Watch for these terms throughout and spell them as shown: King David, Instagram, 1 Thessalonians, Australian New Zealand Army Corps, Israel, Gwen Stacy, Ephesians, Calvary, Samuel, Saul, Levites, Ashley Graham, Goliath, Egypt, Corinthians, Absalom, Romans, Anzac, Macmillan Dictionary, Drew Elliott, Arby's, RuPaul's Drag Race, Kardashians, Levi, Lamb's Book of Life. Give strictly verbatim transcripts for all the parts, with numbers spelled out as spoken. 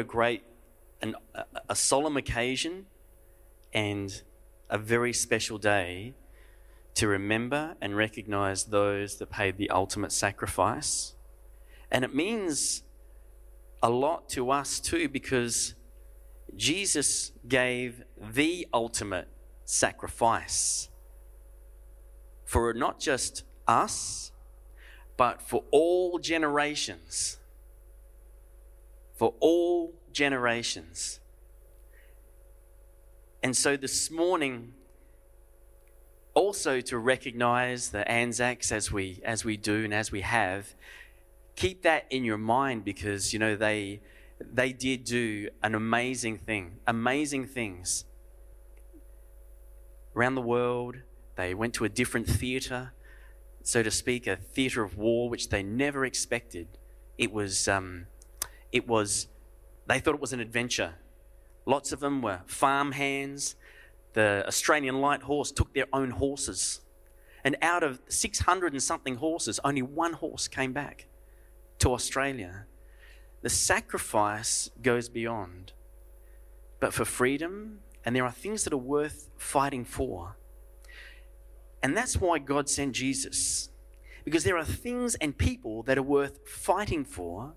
a great, an, a solemn occasion and a very special day to remember and recognize those that paid the ultimate sacrifice. And it means a lot to us too, because Jesus gave the ultimate sacrifice for not just us, but for all generations. For all generations. And so this morning, also to recognize the Anzacs as we as we do and as we have, keep that in your mind, because you know they they did do an amazing thing, amazing things around the world. They went to a different theatre, so to speak, a theatre of war, which they never expected. It was, um, it was, they thought it was an adventure. Lots of them were farmhands. The Australian Light Horse took their own horses. And out of six hundred and something horses, only one horse came back to Australia. The sacrifice goes beyond. But for freedom, and there are things that are worth fighting for. And that's why God sent Jesus. Because there are things and people that are worth fighting for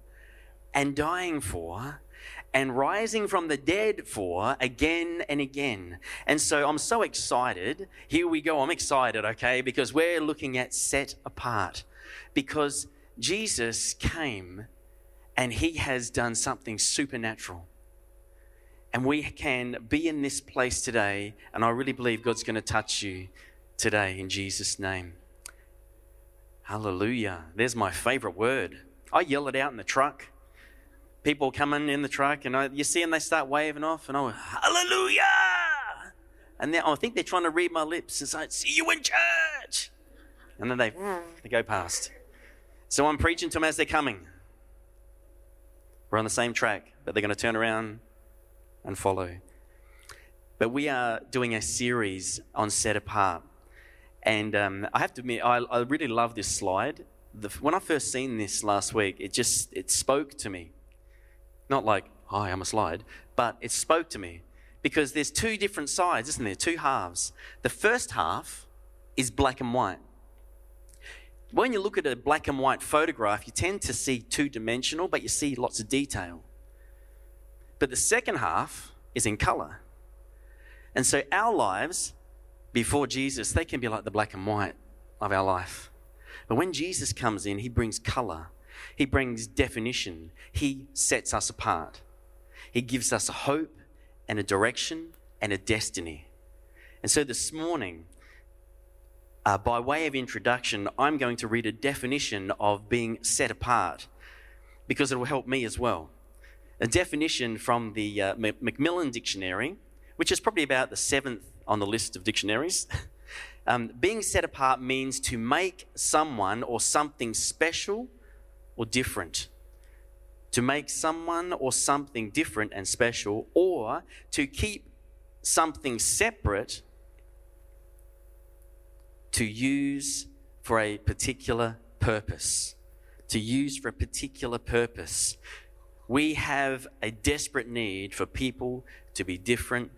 and dying for and rising from the dead for again and again. And so I'm so excited. Here we go. I'm excited, okay? Because we're looking at set apart. Because Jesus came and he has done something supernatural. And we can be in this place today, and I really believe God's going to touch you today in Jesus' name. Hallelujah. There's my favorite word. I yell it out in the truck. People coming in the truck, and I, you see them, they start waving off, and I went, hallelujah! And then I think they're trying to read my lips and say, see you in church! And then they, they go past. So I'm preaching to them as they're coming. We're on the same track, but they're going to turn around and follow. But we are doing a series on Set Apart. And um, I have to admit, I, I really love this slide. The, when I first seen this last week, it just, it spoke to me. Not like, hi, I'm a slide, but it spoke to me because there's two different sides, isn't there? Two halves. The first half is black and white. When you look at a black and white photograph, you tend to see two-dimensional, but you see lots of detail. But the second half is in color. And so our lives before Jesus, they can be like the black and white of our life. But when Jesus comes in, he brings color. He brings definition. He sets us apart. He gives us a hope and a direction and a destiny. And so this morning, uh, by way of introduction, I'm going to read a definition of being set apart because it will help me as well. A definition from the uh, Macmillan Dictionary, which is probably about the seventh on the list of dictionaries. um, being set apart means to make someone or something special or different, to make someone or something different and special, or to keep something separate to use for a particular purpose, to use for a particular purpose. We have a desperate need for people to be different,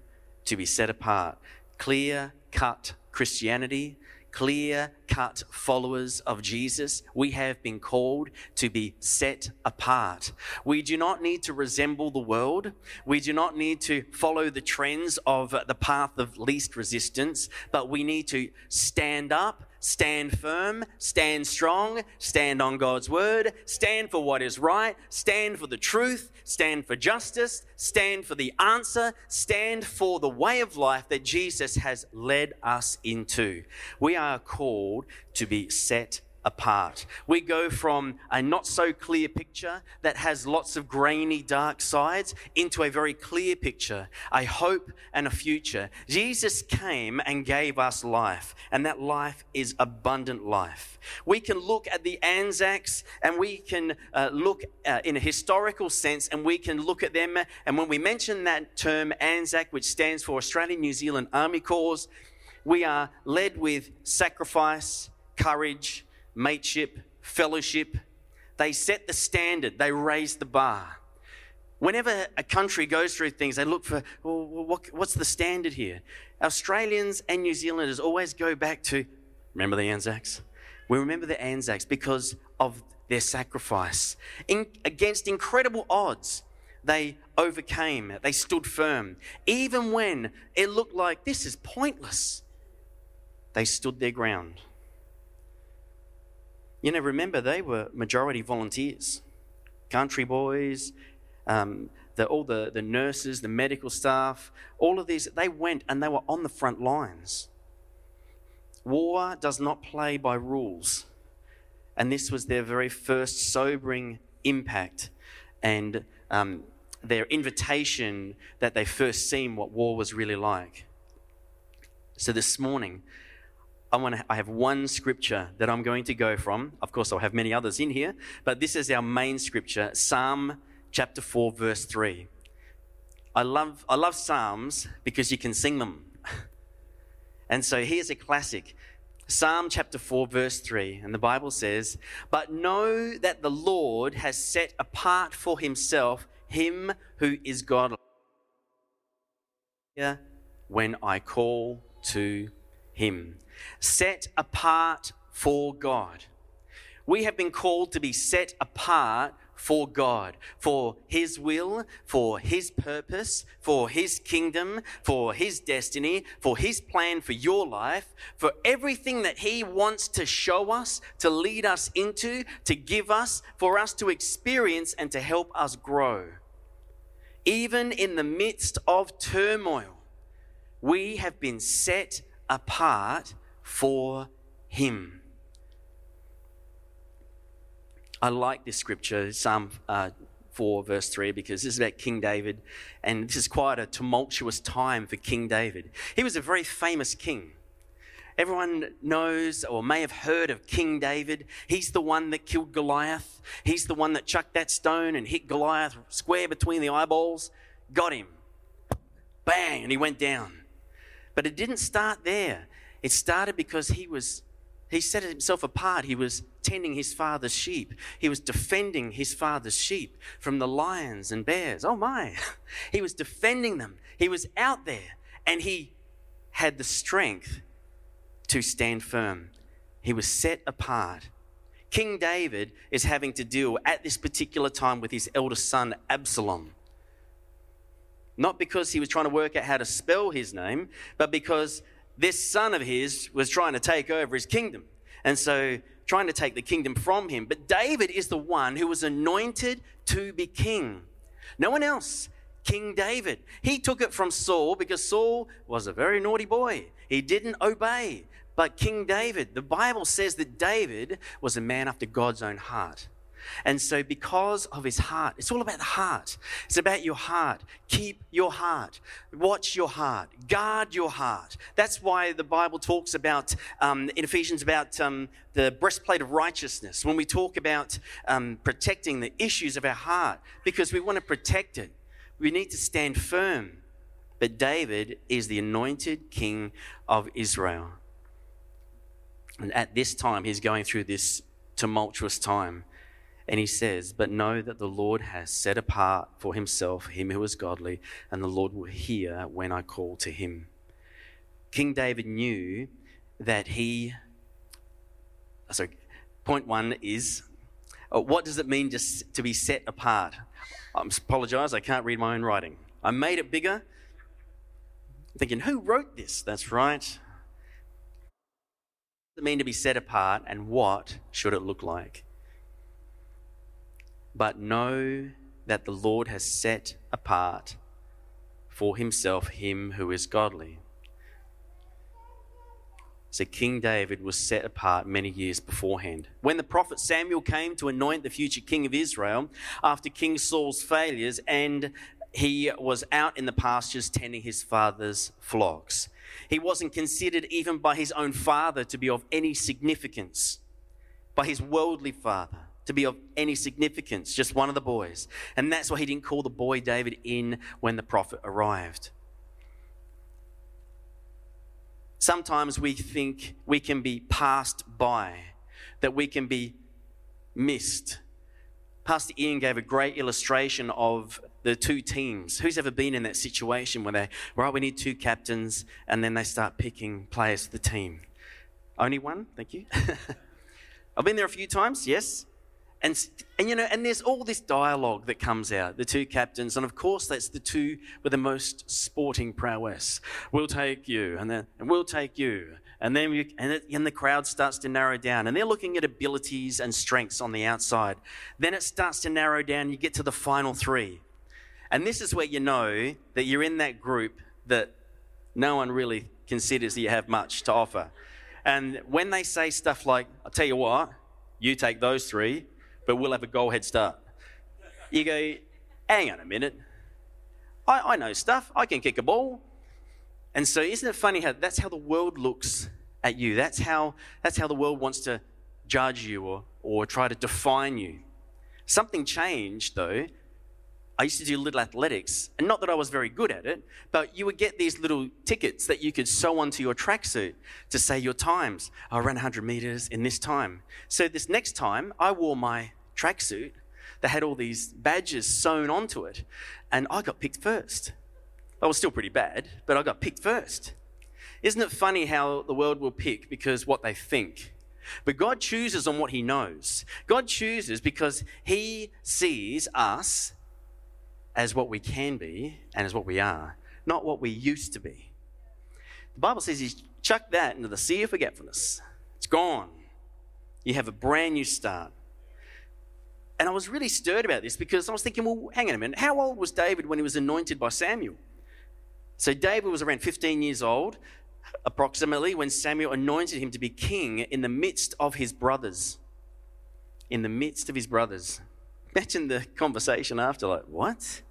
to be set apart. Clear-cut Christianity, clear-cut followers of Jesus, we have been called to be set apart. We do not need to resemble the world. We do not need to follow the trends of the path of least resistance, but we need to stand up, stand firm, stand strong, stand on God's word, stand for what is right, stand for the truth, stand for justice, stand for the answer, stand for the way of life that Jesus has led us into. We are called to be set apart. We go from a not so clear picture that has lots of grainy, dark sides into a very clear picture, a hope and a future. Jesus came and gave us life, and that life is abundant life. We can look at the Anzacs and we can uh, look uh, in a historical sense, and we can look at them. And when we mention that term Anzac, which stands for Australian New Zealand Army Corps, we are led with sacrifice, courage, mateship, fellowship. They set the standard. They raise the bar. Whenever a country goes through things, they look for, well, what, what's the standard here? Australians and New Zealanders always go back to, remember the Anzacs? We remember the Anzacs because of their sacrifice. In, against incredible odds, they overcame, they stood firm. Even when it looked like this is pointless, they stood their ground. You know, remember, they were majority volunteers, country boys, Um, the, all the, the nurses, the medical staff, all of these, they went and they were on the front lines. War does not play by rules. And this was their very first sobering impact and um, their invitation that they first seen what war was really like. So this morning, I want to, I have one scripture that I'm going to go from. Of course, I'll have many others in here, but this is our main scripture, Psalm Chapter four, verse three. I love I love Psalms because you can sing them. And so here's a classic. Psalm chapter four, verse three. And the Bible says, "But know that the Lord has set apart for himself him who is godly. When I call to him." Set apart for God. We have been called to be set apart for God, for His will, for His purpose, for His kingdom, for His destiny, for His plan for your life, for everything that He wants to show us, to lead us into, to give us, for us to experience and to help us grow. Even in the midst of turmoil, we have been set apart for Him. I like this scripture, Psalm uh, four, verse three, because this is about King David, and this is quite a tumultuous time for King David. He was a very famous king. Everyone knows or may have heard of King David. He's the one that killed Goliath. He's the one that chucked that stone and hit Goliath square between the eyeballs, got him, bang, and he went down. But it didn't start there. It started because he was He set himself apart. He was tending his father's sheep. He was defending his father's sheep from the lions and bears. Oh my. He was defending them. He was out there and he had the strength to stand firm. He was set apart. King David is having to deal at this particular time with his eldest son, Absalom. Not because he was trying to work out how to spell his name, but because this son of his was trying to take over his kingdom, and so trying to take the kingdom from him. But David is the one who was anointed to be king. No one else. King David. He took it from Saul because Saul was a very naughty boy. He didn't obey. But King David, the Bible says that David was a man after God's own heart. And so because of his heart, it's all about the heart. It's about your heart. Keep your heart. Watch your heart. Guard your heart. That's why the Bible talks about, um, in Ephesians, about um, the breastplate of righteousness. When we talk about um, protecting the issues of our heart, because we want to protect it, we need to stand firm. But David is the anointed king of Israel. And at this time, he's going through this tumultuous time. And he says, "But know that the Lord has set apart for himself him who is godly, and the Lord will hear when I call to him." King David knew that he, sorry, point one is, what does it mean just to be set apart? I apologize, I can't read my own writing. I made it bigger, thinking, who wrote this? That's right. What does it mean to be set apart, and what should it look like? But know that the Lord has set apart for himself him who is godly. So King David was set apart many years beforehand. When the prophet Samuel came to anoint the future king of Israel after King Saul's failures, and he was out in the pastures tending his father's flocks, he wasn't considered even by his own father to be of any significance, by his worldly father. to be of any significance, just one of the boys. And that's why he didn't call the boy David in when the prophet arrived. Sometimes we think we can be passed by, that we can be missed. Pastor Ian gave a great illustration of the two teams. Who's ever been in that situation where they, right, we need two captains, and then they start picking players for the team? Only one? Thank you. I've been there a few times, yes. And, and you know, and there's all this dialogue that comes out, the two captains, and of course that's the two with the most sporting prowess. We'll take you, and then and we'll take you, and then we, and, it, and the crowd starts to narrow down, and they're looking at abilities and strengths on the outside. Then it starts to narrow down. You get to the final three, and this is where you know that you're in that group that no one really considers that you have much to offer. And when they say stuff like, "I'll tell you what, you take those three, but we'll have a goal head start." You go, hang on a minute. I, I know stuff. I can kick a ball. And so isn't it funny how that's how the world looks at you? That's how that's how the world wants to judge you or, or try to define you. Something changed, though. I used to do little athletics, and not that I was very good at it, but you would get these little tickets that you could sew onto your tracksuit to say your times. I ran one hundred metres in this time. So this next time, I wore my tracksuit that had all these badges sewn onto it, and I got picked first. I was still pretty bad, but I got picked first. Isn't it funny how the world will pick because what they think? But God chooses on what he knows. God chooses because he sees us as what we can be and as what we are, not what we used to be. The Bible says he's chucked that into the sea of forgetfulness. It's gone. You have a brand new start. And I was really stirred about this because I was thinking, well, hang on a minute, how old was David when he was anointed by Samuel? So David was around fifteen years old, approximately, when Samuel anointed him to be king in the midst of his brothers. In the midst of his brothers. Imagine the conversation after, like, what?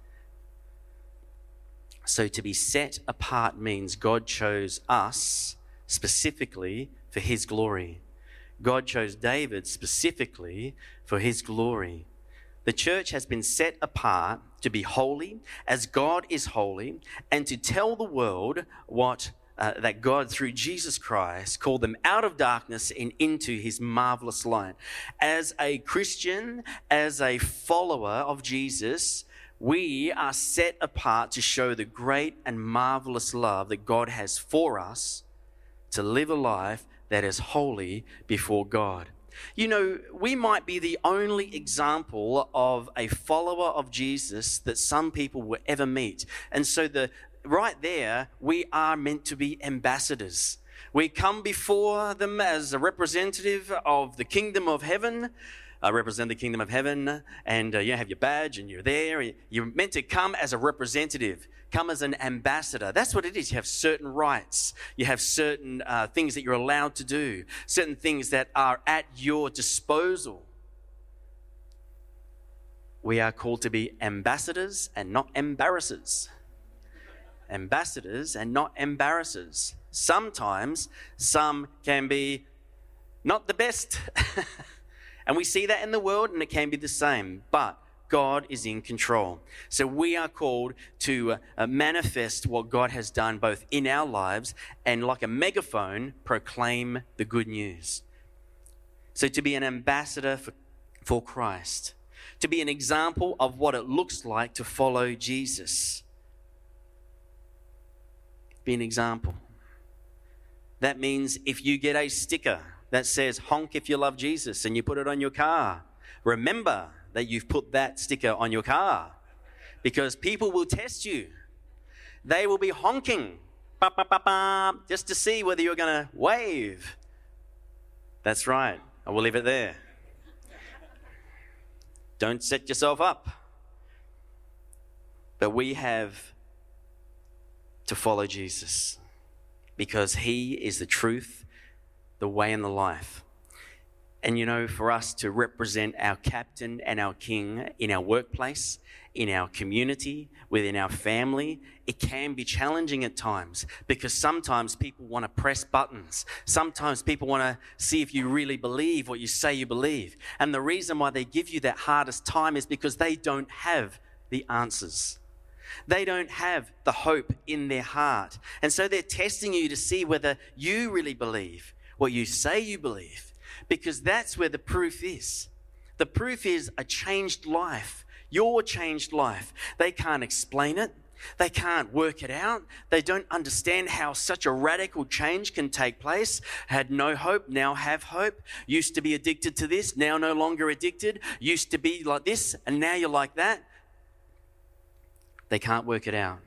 So to be set apart means God chose us specifically for his glory. God chose David specifically for his glory. The church has been set apart to be holy as God is holy and to tell the world what uh, that God, through Jesus Christ, called them out of darkness and into his marvelous light. As a Christian, as a follower of Jesus, we are set apart to show the great and marvelous love that God has for us, to live a life that is holy before God. You know, we might be the only example of a follower of Jesus that some people will ever meet. And so the right there, we are meant to be ambassadors. We come before them as a representative of the kingdom of heaven. I represent the kingdom of heaven, and uh, you have your badge and you're there. You're meant to come as a representative, come as an ambassador. That's what it is. You have certain rights. You have certain uh, things that you're allowed to do, certain things that are at your disposal. We are called to be ambassadors and not embarrassers. Ambassadors and not embarrassers. Sometimes some can be not the best. And we see that in the world, and it can be the same. But God is in control. So we are called to uh, manifest what God has done both in our lives and, like a megaphone, proclaim the good news. So to be an ambassador for, for Christ, to be an example of what it looks like to follow Jesus. Be an example. That means if you get a sticker that says, honk if you love Jesus, and you put it on your car, remember that you've put that sticker on your car, because people will test you. They will be honking, bop, bop, bop, bop, just to see whether you're going to wave. That's right. I will leave it there. Don't set yourself up. But we have to follow Jesus, because he is the truth, the way, and the life. And you know, for us to represent our captain and our king in our workplace, in our community, within our family, it can be challenging at times, because sometimes people want to press buttons. Sometimes people want to see if you really believe what you say you believe. And the reason why they give you that hardest time is because they don't have the answers. They don't have the hope in their heart. And so they're testing you to see whether you really believe what you say you believe, because that's where the proof is. The proof is a changed life. your changed life. They can't explain it. They can't work it out. They don't understand how such a radical change can take place. Had no hope, now have hope. Used to be addicted to this, now no longer addicted. Used to be like this, and now you're like that. They can't work it out.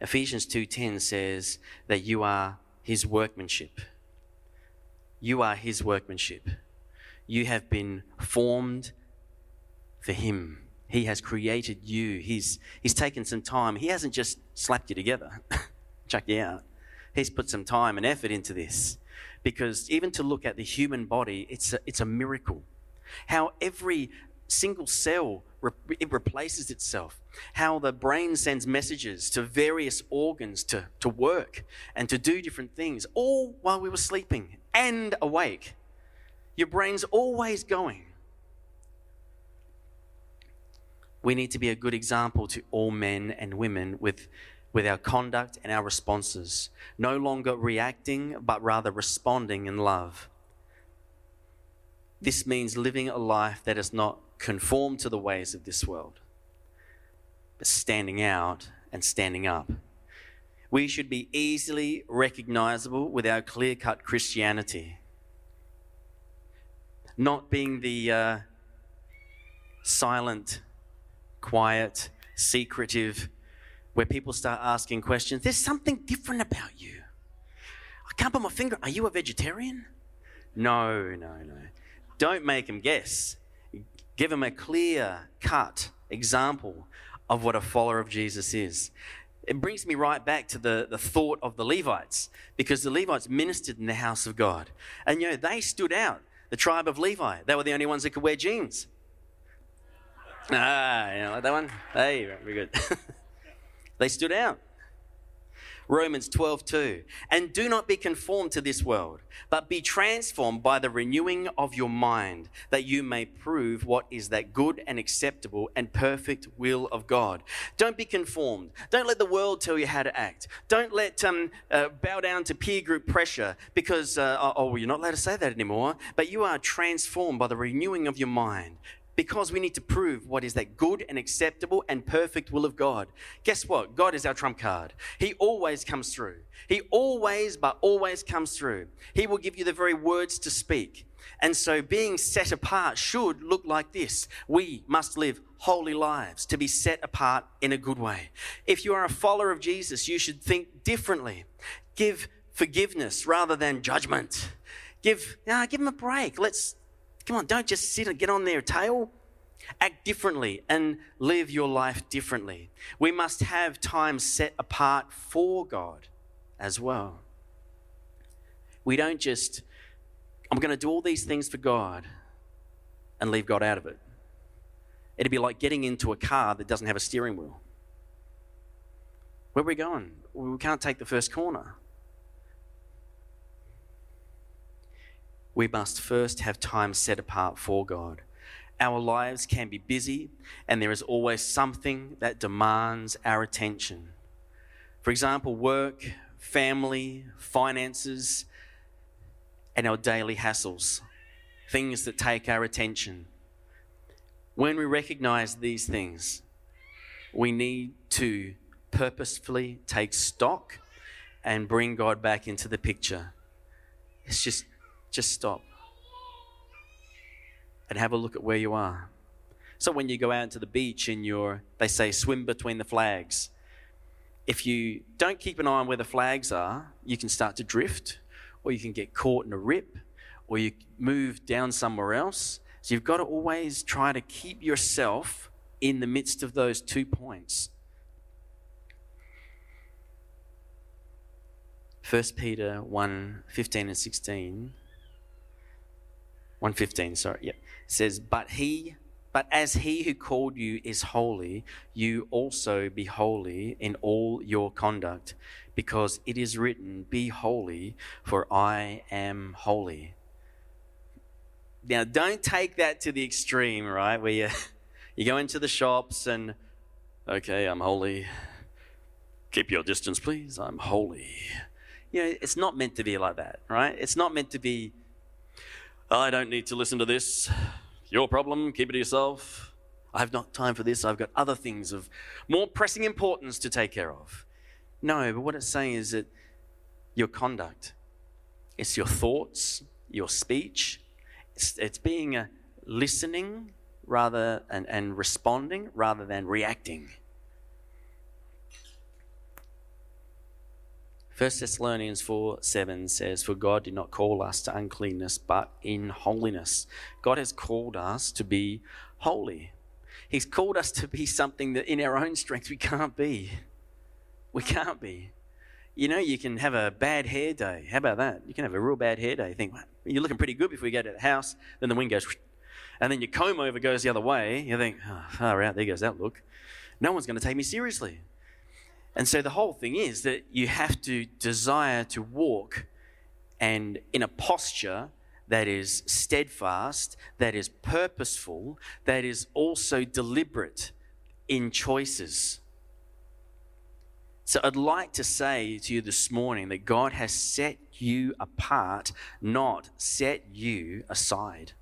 Ephesians two ten says that you are his workmanship. You are his workmanship. You have been formed for him. He has created you. He's, he's taken some time. He hasn't just slapped you together. Check you out. He's put some time and effort into this, because even to look at the human body, it's a, it's a miracle. How every single cell, re- it replaces itself. How the brain sends messages to various organs to, to work and to do different things, all while we were sleeping and awake. Your brain's always going. We need to be a good example to all men and women with, with our conduct and our responses. No longer reacting, but rather responding in love. This means living a life that is not conformed to the ways of this world, but standing out and standing up. We should be easily recognizable with our clear-cut Christianity. Not being the uh, silent, quiet, secretive, where people start asking questions. There's something different about you. I can't put my finger. Are you a vegetarian? No, no, no. Don't make them guess. Give them a clear-cut example of what a follower of Jesus is. It brings me right back to the, the thought of the Levites, because the Levites ministered in the house of God. And, you know, they stood out. The tribe of Levi, they were the only ones that could wear jeans. Ah, you know, like that one? Hey, very good. They stood out. Romans twelve two. And do not be conformed to this world, but be transformed by the renewing of your mind, that you may prove what is that good and acceptable and perfect will of God. Don't be conformed. Don't let the world tell you how to act. Don't let um uh, bow down to peer group pressure, because, uh, oh, you're not allowed to say that anymore, but you are transformed by the renewing of your mind. Because we need to prove what is that good and acceptable and perfect will of God. Guess what? God is our trump card. He always comes through. He always, but always comes through. He will give you the very words to speak. And so being set apart should look like this. We must live holy lives to be set apart in a good way. If you are a follower of Jesus, you should think differently. Give forgiveness rather than judgment. Give, nah, give him a break. Let's... Come on, don't just sit and get on their tail. Act differently and live your life differently. We must have time set apart for God as well. We don't just, I'm going to do all these things for God and leave God out of it. It'd be like getting into a car that doesn't have a steering wheel. Where are we going? We can't take the first corner. We must first have time set apart for God. Our lives can be busy, and there is always something that demands our attention. For example, work, family, finances, and our daily hassles, things that take our attention. When we recognize these things, we need to purposefully take stock and bring God back into the picture. It's just... Just stop and have a look at where you are. So when you go out to the beach and you're, they say, swim between the flags. If you don't keep an eye on where the flags are, you can start to drift, or you can get caught in a rip, or you move down somewhere else. So you've got to always try to keep yourself in the midst of those two points. First Peter one fifteen and sixteen one fifteen, sorry, yep. It says, but he, but as he who called you is holy, you also be holy in all your conduct, because it is written, be holy, for I am holy. Now, don't take that to the extreme, right, where you, you go into the shops and, okay, I'm holy. Keep your distance, please. I'm holy. You know, it's not meant to be like that, right? It's not meant to be, I don't need to listen to this. your problem, keep it to yourself. I have not time for this. I've got other things of more pressing importance to take care of. No, but what it's saying is that your conduct, it's your thoughts, your speech, it's, it's being a listening rather and, and responding rather than reacting. First Thessalonians four seven says, "For God did not call us to uncleanness, but in holiness." God has called us to be holy. He's called us to be something that in our own strength we can't be. We can't be. You know, you can have a bad hair day. How about that? You can have a real bad hair day. You think, well, you're looking pretty good before you go to the house. Then the wind goes, and then your comb over goes the other way. You think, oh, far out, there goes that look. No one's going to take me seriously. And so the whole thing is that you have to desire to walk and in a posture that is steadfast, that is purposeful, that is also deliberate in choices. So I'd like to say to you this morning that God has set you apart, not set you aside.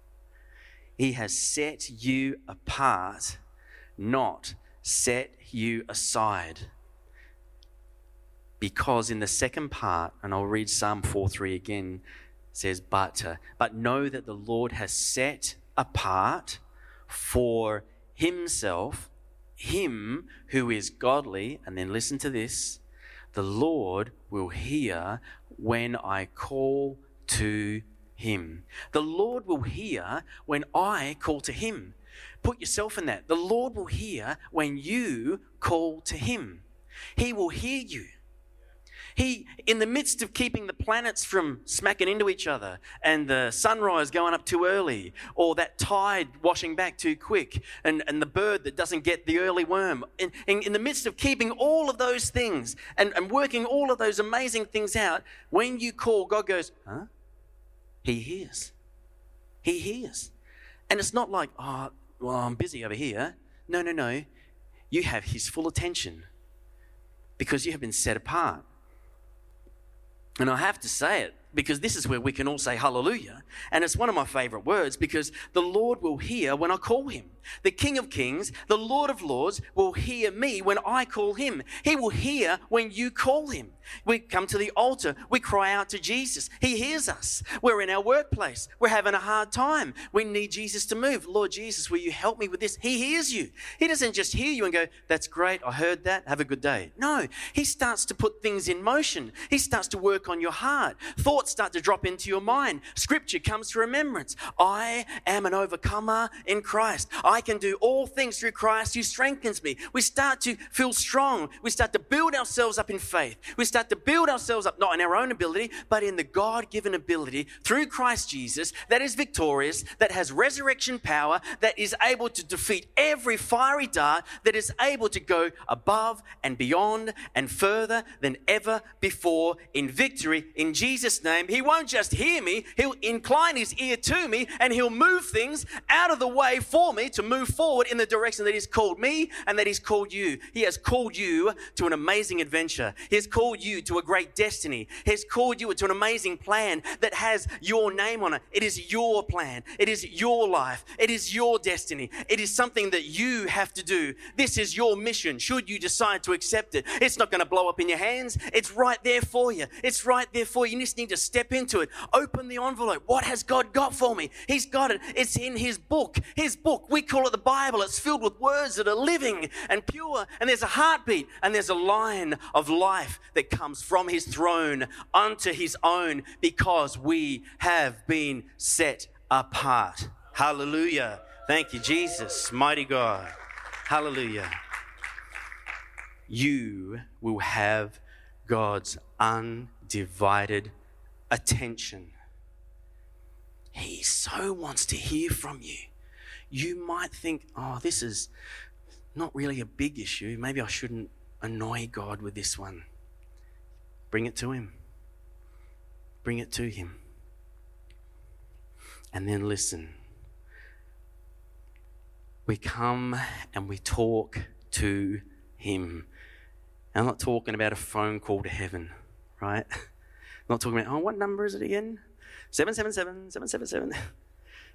He has set you apart, not set you aside. Because in the second part, and I'll read Psalm forty-three again, says, but, uh, but know that the Lord has set apart for himself, him who is godly, and then listen to this, the Lord will hear when I call to him. The Lord will hear when I call to him. Put yourself in that. The Lord will hear when you call to him. He will hear you. He, in the midst of keeping the planets from smacking into each other and the sunrise going up too early or that tide washing back too quick and, and the bird that doesn't get the early worm, in, in, in the midst of keeping all of those things and, and working all of those amazing things out, when you call, God goes, huh? He hears. He hears. And it's not like, oh, well, I'm busy over here. No, no, no. You have his full attention because you have been set apart. And I have to say it because this is where we can all say hallelujah. And it's one of my favorite words because the Lord will hear when I call him. The King of Kings, the Lord of Lords will hear me when I call him. He will hear when you call him. We come to the altar. We cry out to Jesus. He hears us. We're in our workplace. We're having a hard time. We need Jesus to move. Lord Jesus, will you help me with this? He hears you. He doesn't just hear you and go, that's great. I heard that. Have a good day. No, he starts to put things in motion. He starts to work on your heart. Thoughts start to drop into your mind. Scripture comes to remembrance. I am an overcomer in Christ. I I can do all things through Christ who strengthens me. We start to feel strong. We start to build ourselves up in faith. We start to build ourselves up, not in our own ability, but in the God-given ability through Christ Jesus that is victorious, that has resurrection power, that is able to defeat every fiery dart, that is able to go above and beyond and further than ever before in victory in Jesus' name. He won't just hear me. He'll incline his ear to me and he'll move things out of the way for me to move forward in the direction that he's called me and that he's called you. He has called you to an amazing adventure. He has called you to a great destiny. He has called you to an amazing plan that has your name on it. It is your plan. It is your life. It is your destiny. It is something that you have to do. This is your mission, should you decide to accept it. It's not going to blow up in your hands. It's right there for you. It's right there for you. You just need to step into it. Open the envelope. What has God got for me? He's got it. It's in his book. His book. We call it the Bible. It's filled with words that are living and pure, and there's a heartbeat and there's a line of life that comes from his throne unto his own because we have been set apart. Hallelujah. Thank you, Jesus, mighty God. Hallelujah. You will have God's undivided attention. He so wants to hear from you. You might think, oh, this is not really a big issue. Maybe I shouldn't annoy God with this one. Bring it to him. Bring it to him. And then listen. We come and we talk to him. I'm not talking about a phone call to heaven, right? I'm not talking about, oh, what number is it again? seven seven seven, seven seven seven.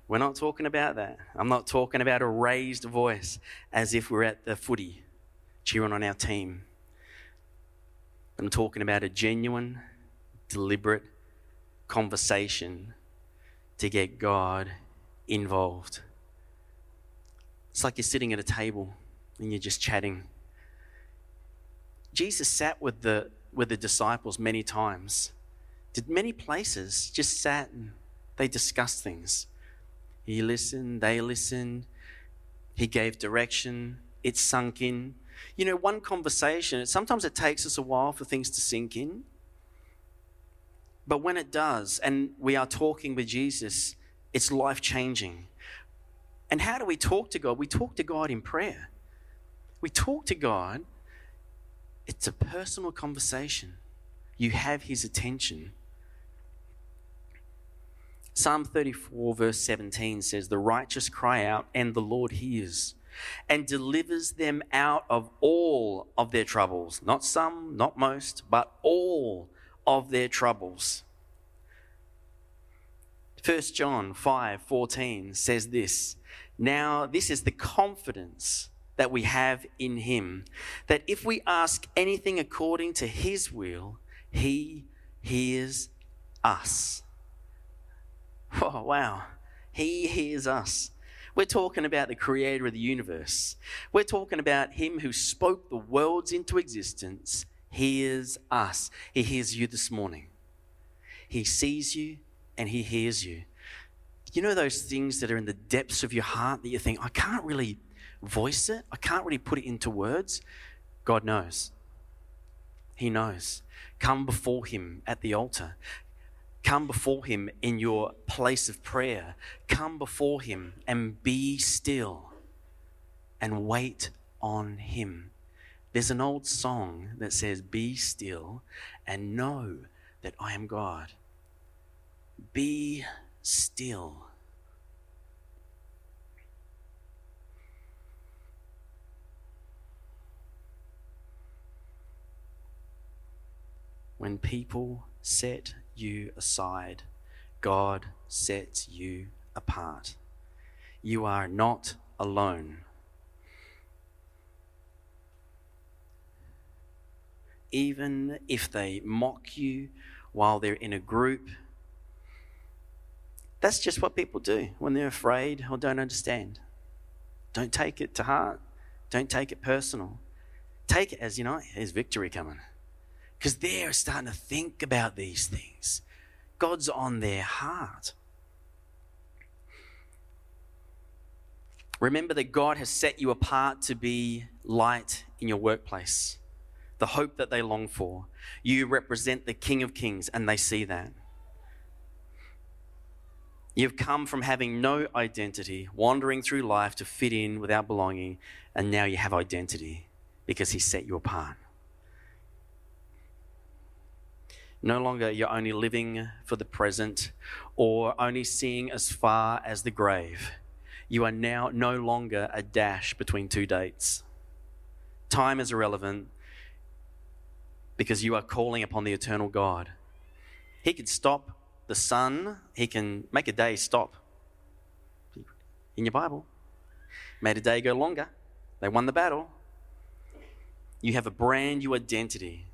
We're not talking about that. I'm not talking about a raised voice as if we're at the footy cheering on our team. I'm talking about a genuine, deliberate conversation to get God involved. It's like you're sitting at a table and you're just chatting. Jesus sat with the with the disciples many times, did many places, just sat and they discussed things. He listened, they listened, he gave direction, it sunk in. You know, one conversation, sometimes it takes us a while for things to sink in. But when it does, and we are talking with Jesus, it's life-changing. And how do we talk to God? We talk to God in prayer. We talk to God. It's a personal conversation. You have his attention. Psalm thirty-four, verse seventeen says, "The righteous cry out, and the Lord hears, and delivers them out of all of their troubles." Not some, not most, but all of their troubles. First John five fourteen says this, "Now this is the confidence that we have in him, that if we ask anything according to his will, he hears us." Oh, wow. He hears us. We're talking about the creator of the universe. We're talking about him who spoke the worlds into existence. He hears us. He hears you this morning. He sees you and he hears you. You know those things that are in the depths of your heart that you think, I can't really voice it. I can't really put it into words. God knows. He knows. Come before him at the altar. Come before him in your place of prayer. Come before him and be still and wait on him. There's an old song that says, "Be still and know that I am God." Be still. When people set you aside, God sets you apart. You are not alone. Even if they mock you while they're in a group, that's just what people do when they're afraid or don't understand. Don't take it to heart. Don't take it personal. Take it as, you know, there's victory coming. Because they're starting to think about these things. God's on their heart. Remember that God has set you apart to be light in your workplace, the hope that they long for. You represent the King of Kings, and they see that. You've come from having no identity, wandering through life to fit in without belonging, and now you have identity because he set you apart. No longer you're only living for the present or only seeing as far as the grave. You are now no longer a dash between two dates. Time is irrelevant because you are calling upon the eternal God. He can stop the sun. He can make a day stop. In your Bible, made a day go longer. They won the battle. You have a brand new identity,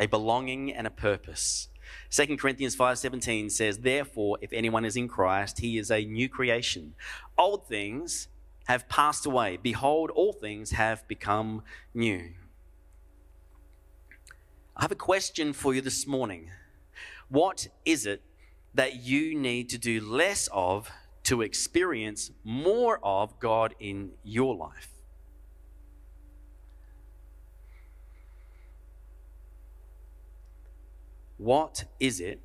a belonging and a purpose. Second Corinthians five seventeen says, "Therefore, if anyone is in Christ, he is a new creation. Old things have passed away. Behold, all things have become new." I have a question for you this morning. What is it that you need to do less of to experience more of God in your life? What is it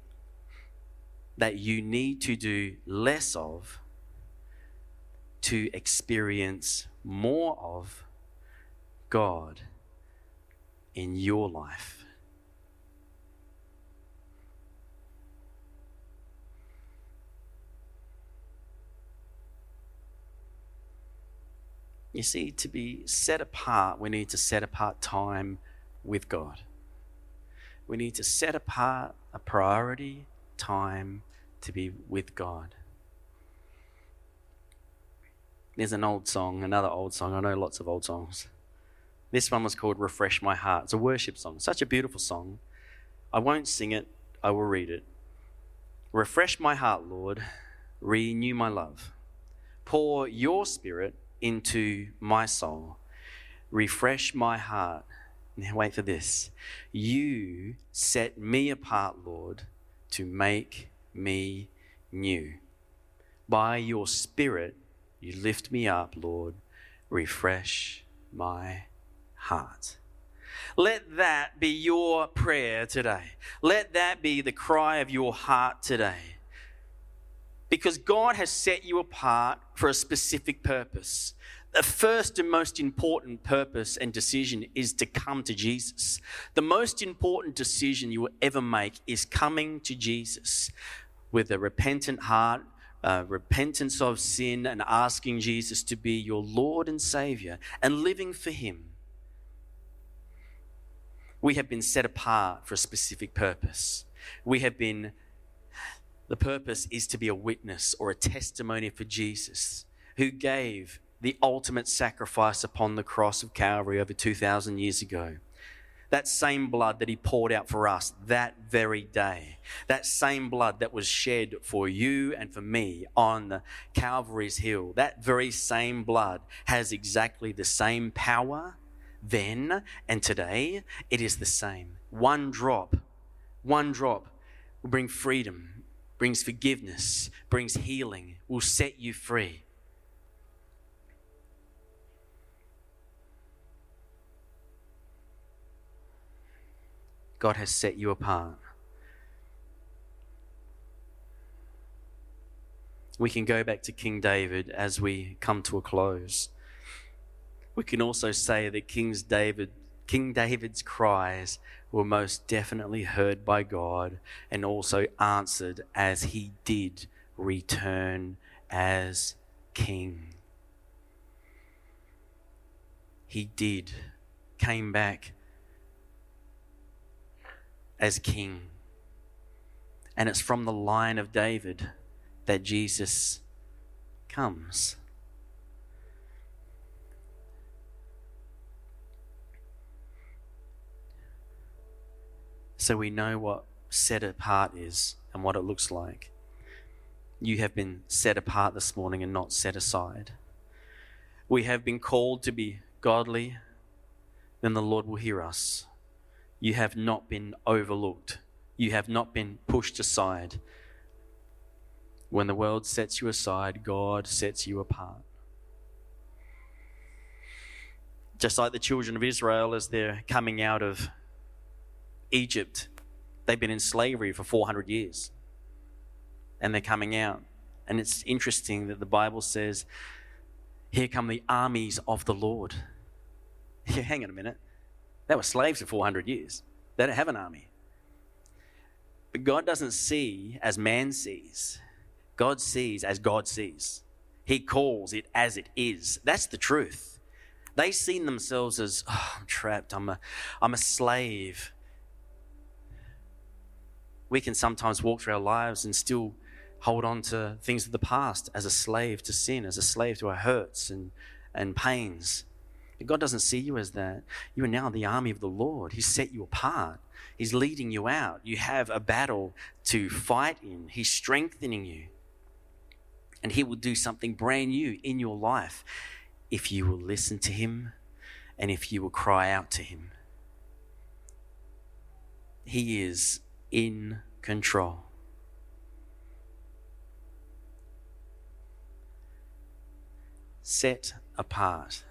that you need to do less of to experience more of God in your life? You see, to be set apart, we need to set apart time with God. We need to set apart a priority time to be with God. There's an old song, another old song. I know lots of old songs. This one was called Refresh My Heart. It's a worship song. Such a beautiful song. I won't sing it. I will read it. Refresh my heart, Lord. Renew my love. Pour your spirit into my soul. Refresh my heart. Now wait for this. You set me apart, Lord, to make me new. By your spirit, you lift me up, Lord. Refresh my heart. Let that be your prayer today. Let that be the cry of your heart today. Because God has set you apart for a specific purpose. The first and most important purpose and decision is to come to Jesus. The most important decision you will ever make is coming to Jesus with a repentant heart, uh, repentance of sin, and asking Jesus to be your Lord and Savior and living for Him. We have been set apart for a specific purpose. We have been... The purpose is to be a witness or a testimony for Jesus, who gave the ultimate sacrifice upon the cross of Calvary over two thousand years ago. That same blood that he poured out for us that very day, that same blood that was shed for you and for me on Calvary's hill, that very same blood has exactly the same power then and today. It is the same. One drop, one drop will bring freedom, brings forgiveness, brings healing, will set you free. God has set you apart. We can go back to King David as we come to a close. We can also say that King David, King David's cries were most definitely heard by God and also answered as he did return as king. He did, came back as king. And it's from the line of David that Jesus comes. So we know what set apart is and what it looks like. You have been set apart this morning and not set aside. We have been called to be godly, then the Lord will hear us. You have not been overlooked. You have not been pushed aside. When the world sets you aside, God sets you apart. Just like the children of Israel as they're coming out of Egypt, they've been in slavery for four hundred years and they're coming out. And it's interesting that the Bible says, here come the armies of the Lord. Yeah, hang on a minute. They were slaves for four hundred years. They don't have an army. But God doesn't see as man sees. God sees as God sees. He calls it as it is. That's the truth. They seen themselves as, oh, I'm trapped. I'm a, I'm a slave. We can sometimes walk through our lives and still hold on to things of the past as a slave to sin, as a slave to our hurts and, and pains. But God doesn't see you as that. You are now the army of the Lord. He's set you apart. He's leading you out. You have a battle to fight in. He's strengthening you. And he will do something brand new in your life if you will listen to him and if you will cry out to him. He is in control. Set apart.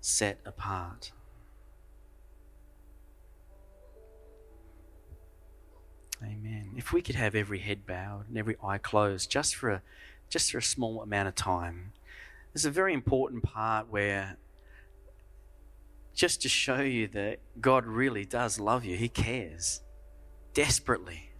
Set apart. Amen. If we could have every head bowed and every eye closed just for a, just for a small amount of time. There's a very important part where just to show you that God really does love you. He cares desperately.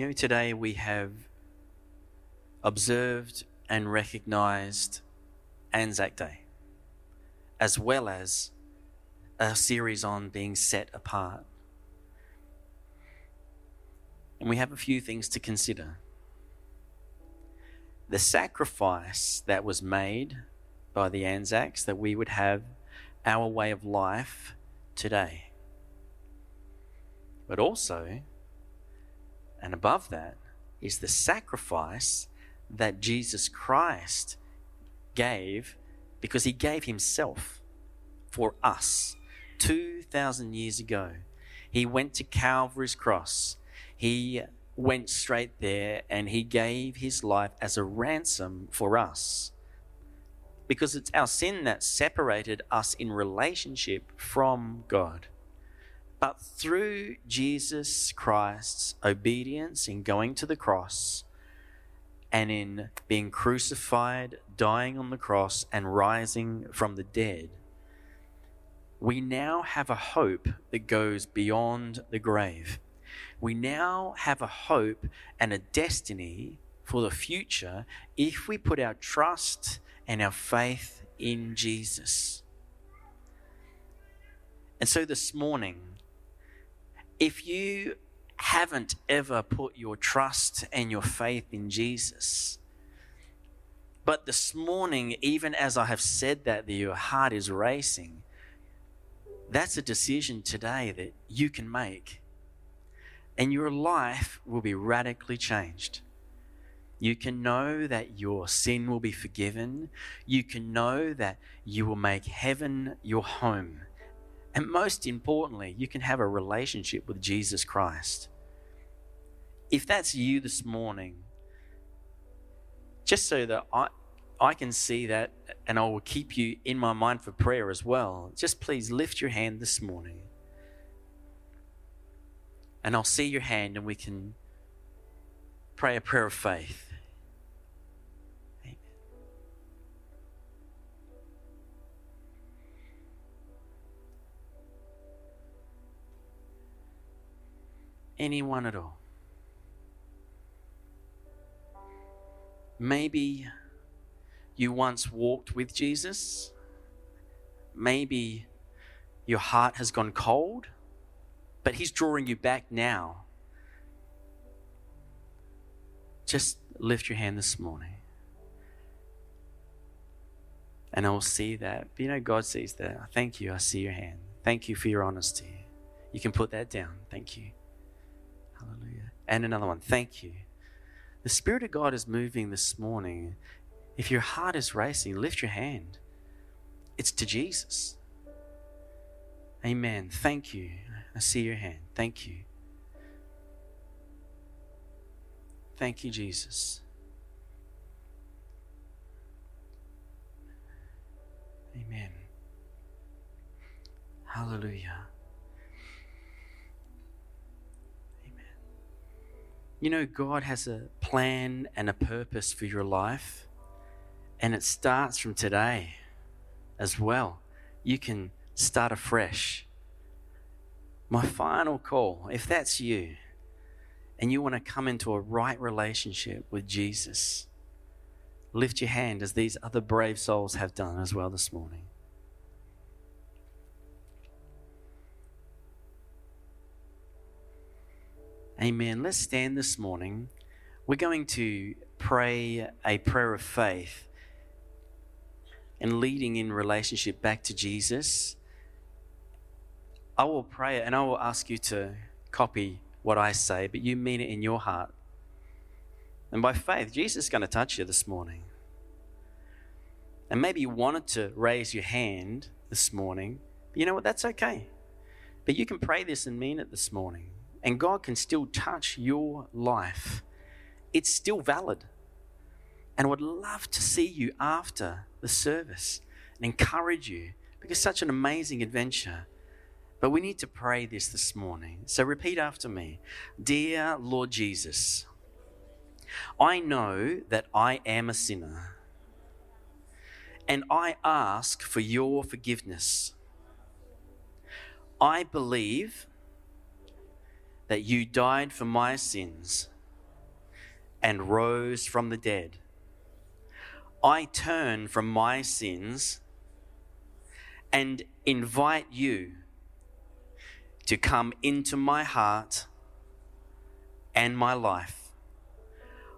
You know, today we have observed and recognized Anzac Day, as well as a series on being set apart. And we have a few things to consider. The sacrifice that was made by the Anzacs, that we would have our way of life today. But also, and above that, is the sacrifice that Jesus Christ gave, because he gave himself for us two thousand years ago. He went to Calvary's cross. He went straight there and he gave his life as a ransom for us, because it's our sin that separated us in relationship from God. But through Jesus Christ's obedience in going to the cross and in being crucified, dying on the cross and rising from the dead, we now have a hope that goes beyond the grave. We now have a hope and a destiny for the future if we put our trust and our faith in Jesus. And so this morning, if you haven't ever put your trust and your faith in Jesus, but this morning, even as I have said that, that your heart is racing, that's a decision today that you can make. And your life will be radically changed. You can know that your sin will be forgiven. You can know that you will make heaven your home. And most importantly, you can have a relationship with Jesus Christ. If that's you this morning, just so that I, I can see that, and I will keep you in my mind for prayer as well, just please lift your hand this morning. And I'll see your hand and we can pray a prayer of faith. Amen. Anyone at all? Maybe you once walked with Jesus. Maybe your heart has gone cold, but he's drawing you back now. Just lift your hand this morning. And I will see that. But you know, God sees that. Thank you. I see your hand. Thank you for your honesty. You can put that down. Thank you. Hallelujah. And another one. Thank you. The Spirit of God is moving this morning. If your heart is racing, lift your hand. It's to Jesus. Amen. Thank you. I see your hand. Thank you. Thank you, Jesus. Amen. Hallelujah. Amen. You know, God has a plan and a purpose for your life, and it starts from today as well. You can start afresh. My final call, if that's you, and you want to come into a right relationship with Jesus, lift your hand as these other brave souls have done as well this morning. Amen. Let's stand this morning. We're going to pray a prayer of faith and leading in relationship back to Jesus. I will pray and I will ask you to copy what I say, but you mean it in your heart. And by faith, Jesus is going to touch you this morning. And maybe you wanted to raise your hand this morning, but you know what? That's okay. But you can pray this and mean it this morning. And God can still touch your life. It's still valid. And I would love to see you after the service and encourage you, because it's such an amazing adventure. But we need to pray this this morning. So repeat after me. Dear Lord Jesus, I know that I am a sinner, and I ask for your forgiveness. I believe that you died for my sins and rose from the dead. I turn from my sins and invite you to come into my heart and my life.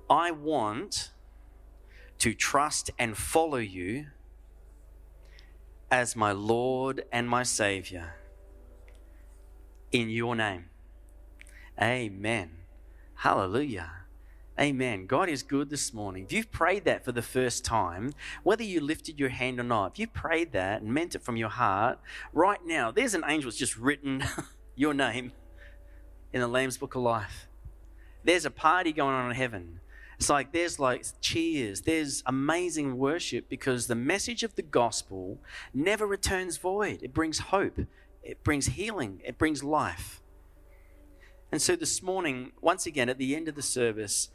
I want to trust and follow you as my Lord and my Savior. In your name. Amen. Hallelujah. Amen. God is good this morning. If you've prayed that for the first time, whether you lifted your hand or not, if you prayed that and meant it from your heart, right now, there's an angel that's just written your name in the Lamb's Book of Life. There's a party going on in heaven. It's like there's like cheers, there's amazing worship because the message of the gospel never returns void. It brings hope, it brings healing, it brings life. And so this morning, once again, at the end of the service,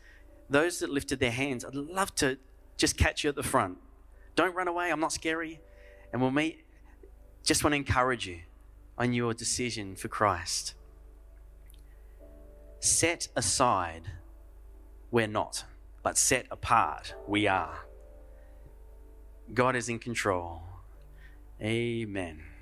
those that lifted their hands, I'd love to just catch you at the front. Don't run away, I'm not scary. And we'll meet. Just want to encourage you on your decision for Christ. Set aside, we're not. But set apart, we are. God is in control. Amen.